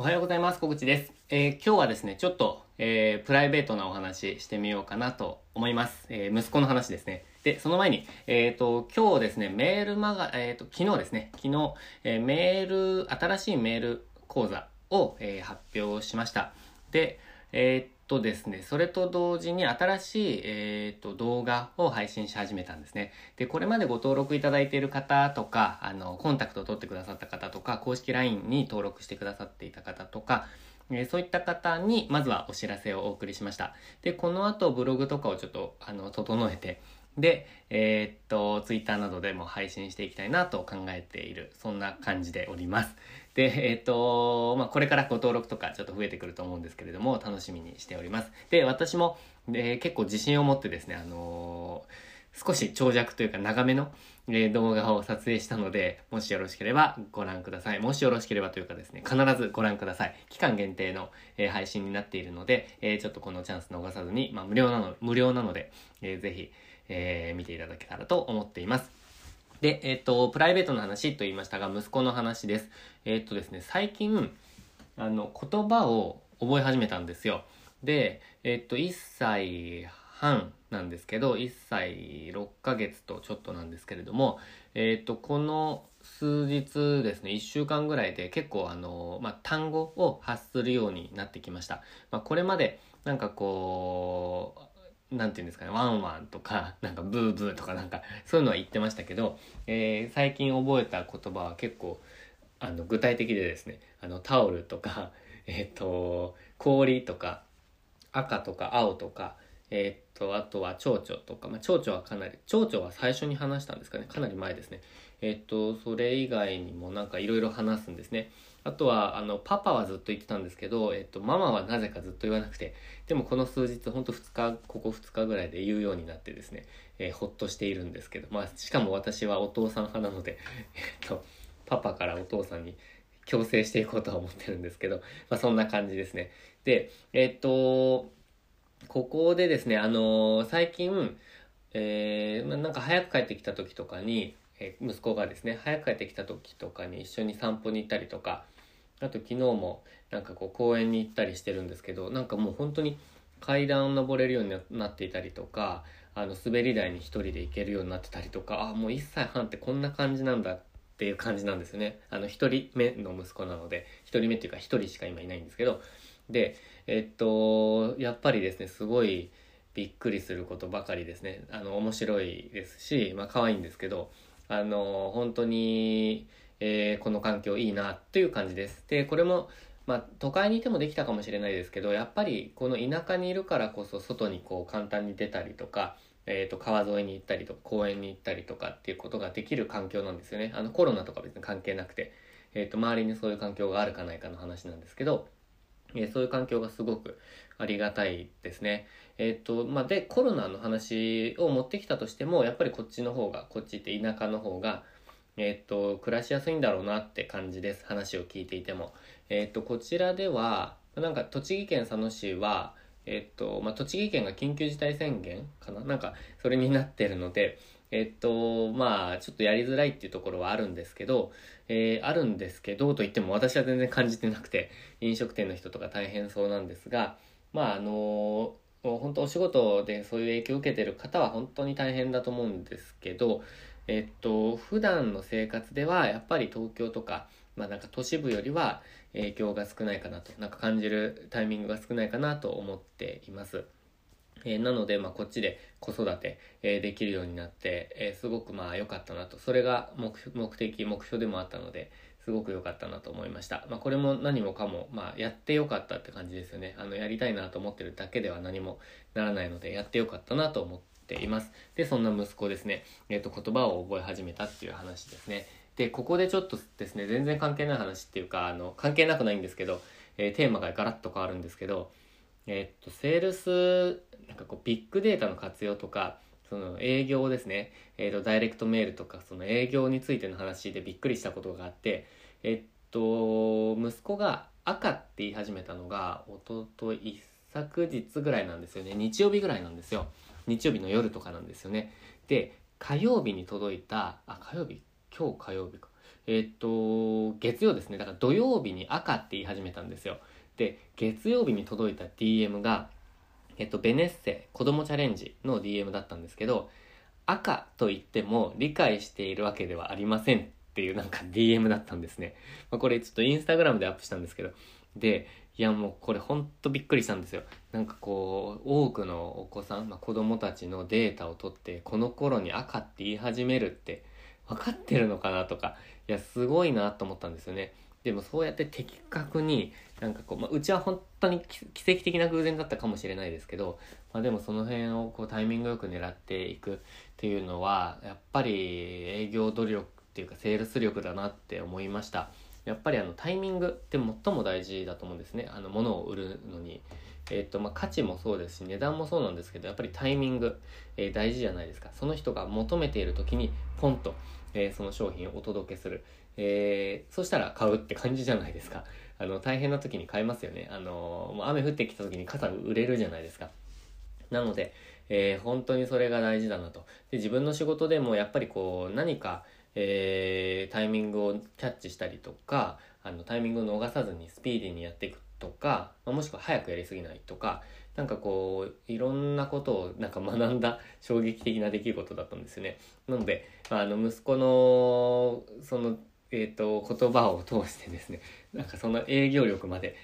おはようございます。小口です。今日はですね、ちょっと、プライベートなお話してみようかなと思います。息子の話ですね。で、その前に、今日ですね、昨日、新しいメール講座を、発表しました。で、ですね、それと同時に新しい、動画を配信し始めたんですね。で、これまでご登録いただいている方とか、コンタクトを取ってくださった方とか、公式 LINE に登録してくださっていた方とか、そういった方にまずはお知らせをお送りしました。で、この後ブログとかをちょっと整えて、で、Twitter などでも配信していきたいなと考えている、そんな感じでおります。で、これからご登録とかちょっと増えてくると思うんですけれども、楽しみにしております。で、私も、結構自信を持ってですね、少し長尺というか長めの動画を撮影したので、もしよろしければご覧ください。もしよろしければというかですね、必ずご覧ください。期間限定の配信になっているので、ちょっとこのチャンス逃さずに、無料なので、ぜひ、見ていただけたらと思っています。で、プライベートの話と言いましたが、息子の話です。ですね、最近、言葉を覚え始めたんですよ。で、1歳半なんですけど、1歳6ヶ月とちょっとなんですけれども、この数日ですね、1週間ぐらいで結構単語を発するようになってきました。これまでなんかこう、なんていうんですかね、ワンワンとか、なんかブーブーとかなんかそういうのは言ってましたけど、最近覚えた言葉は結構具体的でですね、タオルとか、氷とか、赤とか青とか、あとは蝶々とか、蝶々は最初に話したんですかね、かなり前ですね。それ以外にもなんかいろいろ話すんですね。あとはパパはずっと言ってたんですけど、ママはなぜかずっと言わなくて、でもこの数日ほんとここ2日ぐらいで言うようになってですね、ほっとしているんですけど、しかも私はお父さん派なのでパパからお父さんに強制していこうとは思ってるんですけど、そんな感じですね。で、ここでですね、最近、なんか早く帰ってきた時とかに、息子がですね、早く帰ってきた時とかに一緒に散歩に行ったりとか、あと昨日もなんかこう公園に行ったりしてるんですけど、なんかもう本当に階段を登れるようになっていたりとか、滑り台に一人で行けるようになってたりとか、もう1歳半ってこんな感じなんだっていう感じなんですよね。一人目の息子なので、一人目っていうか一人しか今いないんですけど、で、やっぱりですね、すごいびっくりすることばかりですね。面白いですし、可愛いんですけど、本当に、この環境いいなっていう感じです。で、これも、都会にいてもできたかもしれないですけど、やっぱりこの田舎にいるからこそ、外にこう簡単に出たりとか、川沿いに行ったりとか、公園に行ったりとかっていうことができる環境なんですよね。コロナとか別に関係なくて、周りにそういう環境があるかないかの話なんですけど、そういう環境がすごくありがたいですね。で、コロナの話を持ってきたとしても、やっぱりこっちって田舎の方が、暮らしやすいんだろうなって感じです。話を聞いていても。こちらでは、栃木県佐野市は、栃木県が緊急事態宣言かな？それになってるので、ちょっとやりづらいっていうところはあるんですけどと言っても私は全然感じてなくて、飲食店の人とか大変そうなんですが、本当お仕事でそういう影響を受けてる方は本当に大変だと思うんですけど、普段の生活ではやっぱり東京とか、都市部よりは影響が少ないかなと、感じるタイミングが少ないかなと思っています。なので、こっちで子育て、できるようになって、すごく良かったなと、それが目標でもあったので、すごく良かったなと思いました。これも何もかも、やって良かったって感じですよね。やりたいなと思ってるだけでは何もならないので、やって良かったなと思っています。で、そんな息子ですね、言葉を覚え始めたっていう話ですね。で、ここでちょっとですね、全然関係ない話っていうか、関係なくないんですけど、テーマがガラッと変わるんですけど、セールス、ビッグデータの活用とか、その営業ですね、ダイレクトメールとか、その営業についての話でびっくりしたことがあって、息子が赤って言い始めたのが、一昨日一昨日ぐらいなんですよね。日曜日ぐらいなんですよ。日曜日の夜とかなんですよね。で、火曜日に届いた、今日火曜日か。月曜ですね。だから土曜日に赤って言い始めたんですよ。で、月曜日に届いた DM が、ベネッセ子どもチャレンジの DM だったんですけど、赤と言っても理解しているわけではありませんっていうなんか DM だったんですね。これちょっとインスタグラムでアップしたんですけど、で、いやもうこれほんとびっくりしたんですよ。なんかこう多くのお子さん、子どもたちのデータを取ってこの頃に赤って言い始めるって分かってるのかなとか、いやすごいなと思ったんですよね。でもそうやって的確になんかこう、うちは本当に奇跡的な偶然だったかもしれないですけど、でもその辺をこうタイミングよく狙っていくっていうのはやっぱり営業努力っていうかセールス力だなって思いました。やっぱりタイミングって最も大事だと思うんですね。物を売るのに、価値もそうですし値段もそうなんですけど、やっぱりタイミング、大事じゃないですか。その人が求めている時にポンと、その商品をお届けする、そしたら買うって感じじゃないですか。大変な時に買えますよね。雨降ってきた時に傘売れるじゃないですか。なので、本当にそれが大事だなと。で、自分の仕事でもやっぱりこう何か、タイミングをキャッチしたりとか、タイミングを逃さずにスピーディーにやっていくとか、もしくは早くやりすぎないとか、なんかこういろんなことをなんか学んだ衝撃的な出来事だったんですよね。なので、息子のその言葉を通してですね、なんかその営業力まで、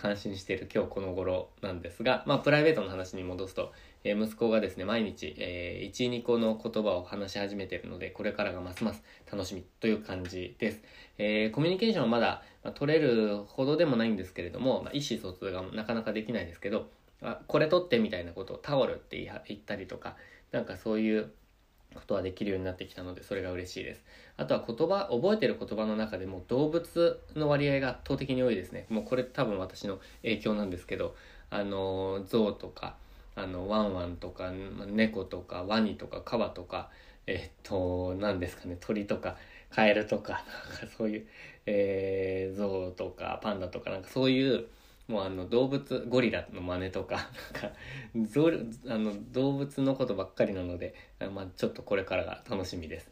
感心している今日この頃なんですが、プライベートの話に戻すと、息子がですね、毎日、1、2個の言葉を話し始めているので、これからがますます楽しみという感じです。コミュニケーションはまだ、取れるほどでもないんですけれども、意思疎通がなかなかできないですけど、これ取ってみたいなことをタオルって言ったりとか、なんかそういうことはできるようになってきたので、それが嬉しいです。あとは覚えてる言葉の中でも動物の割合が圧倒的に多いですね。もうこれ多分私の影響なんですけど、象とかワンワンとか猫とかワニとかカバとか何ですかね、鳥とかカエルとかなんかそういう、象とかパンダとかなんかそういうもう動物、ゴリラの真似とか動物のことばっかりなので、ちょっとこれからが楽しみです。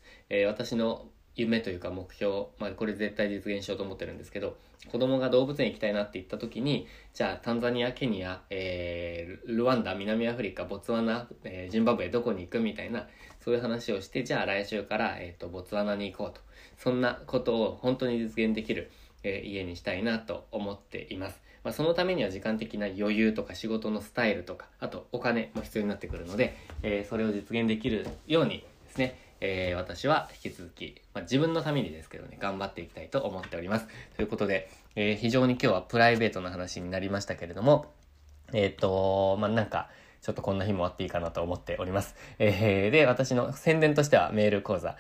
私の夢というか目標、これ絶対実現しようと思ってるんですけど、子供が動物園行きたいなって言った時に、じゃあタンザニア、ケニア、ルワンダ、南アフリカ、ボツワナ、ジンバブエ、どこに行くみたいな、そういう話をして、じゃあ来週から、ボツワナに行こうと、そんなことを本当に実現できる家にしたいなと思っています。そのためには時間的な余裕とか仕事のスタイルとか、あとお金も必要になってくるので、それを実現できるようにですね、私は引き続き、自分のためにですけどね、頑張っていきたいと思っております。ということで、非常に今日はプライベートな話になりましたけれども、なんかちょっとこんな日もあっていいかなと思っております。で、私の宣伝としてはメール講座、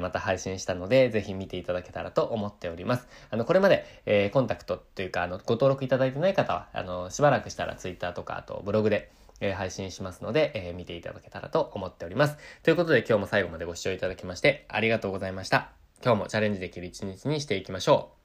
また配信したので、ぜひ見ていただけたらと思っております。これまで、コンタクトというか、ご登録いただいてない方は、しばらくしたらツイッターとか、あとブログで、配信しますので、見ていただけたらと思っております。ということで、今日も最後までご視聴いただきまして、ありがとうございました。今日もチャレンジできる一日にしていきましょう。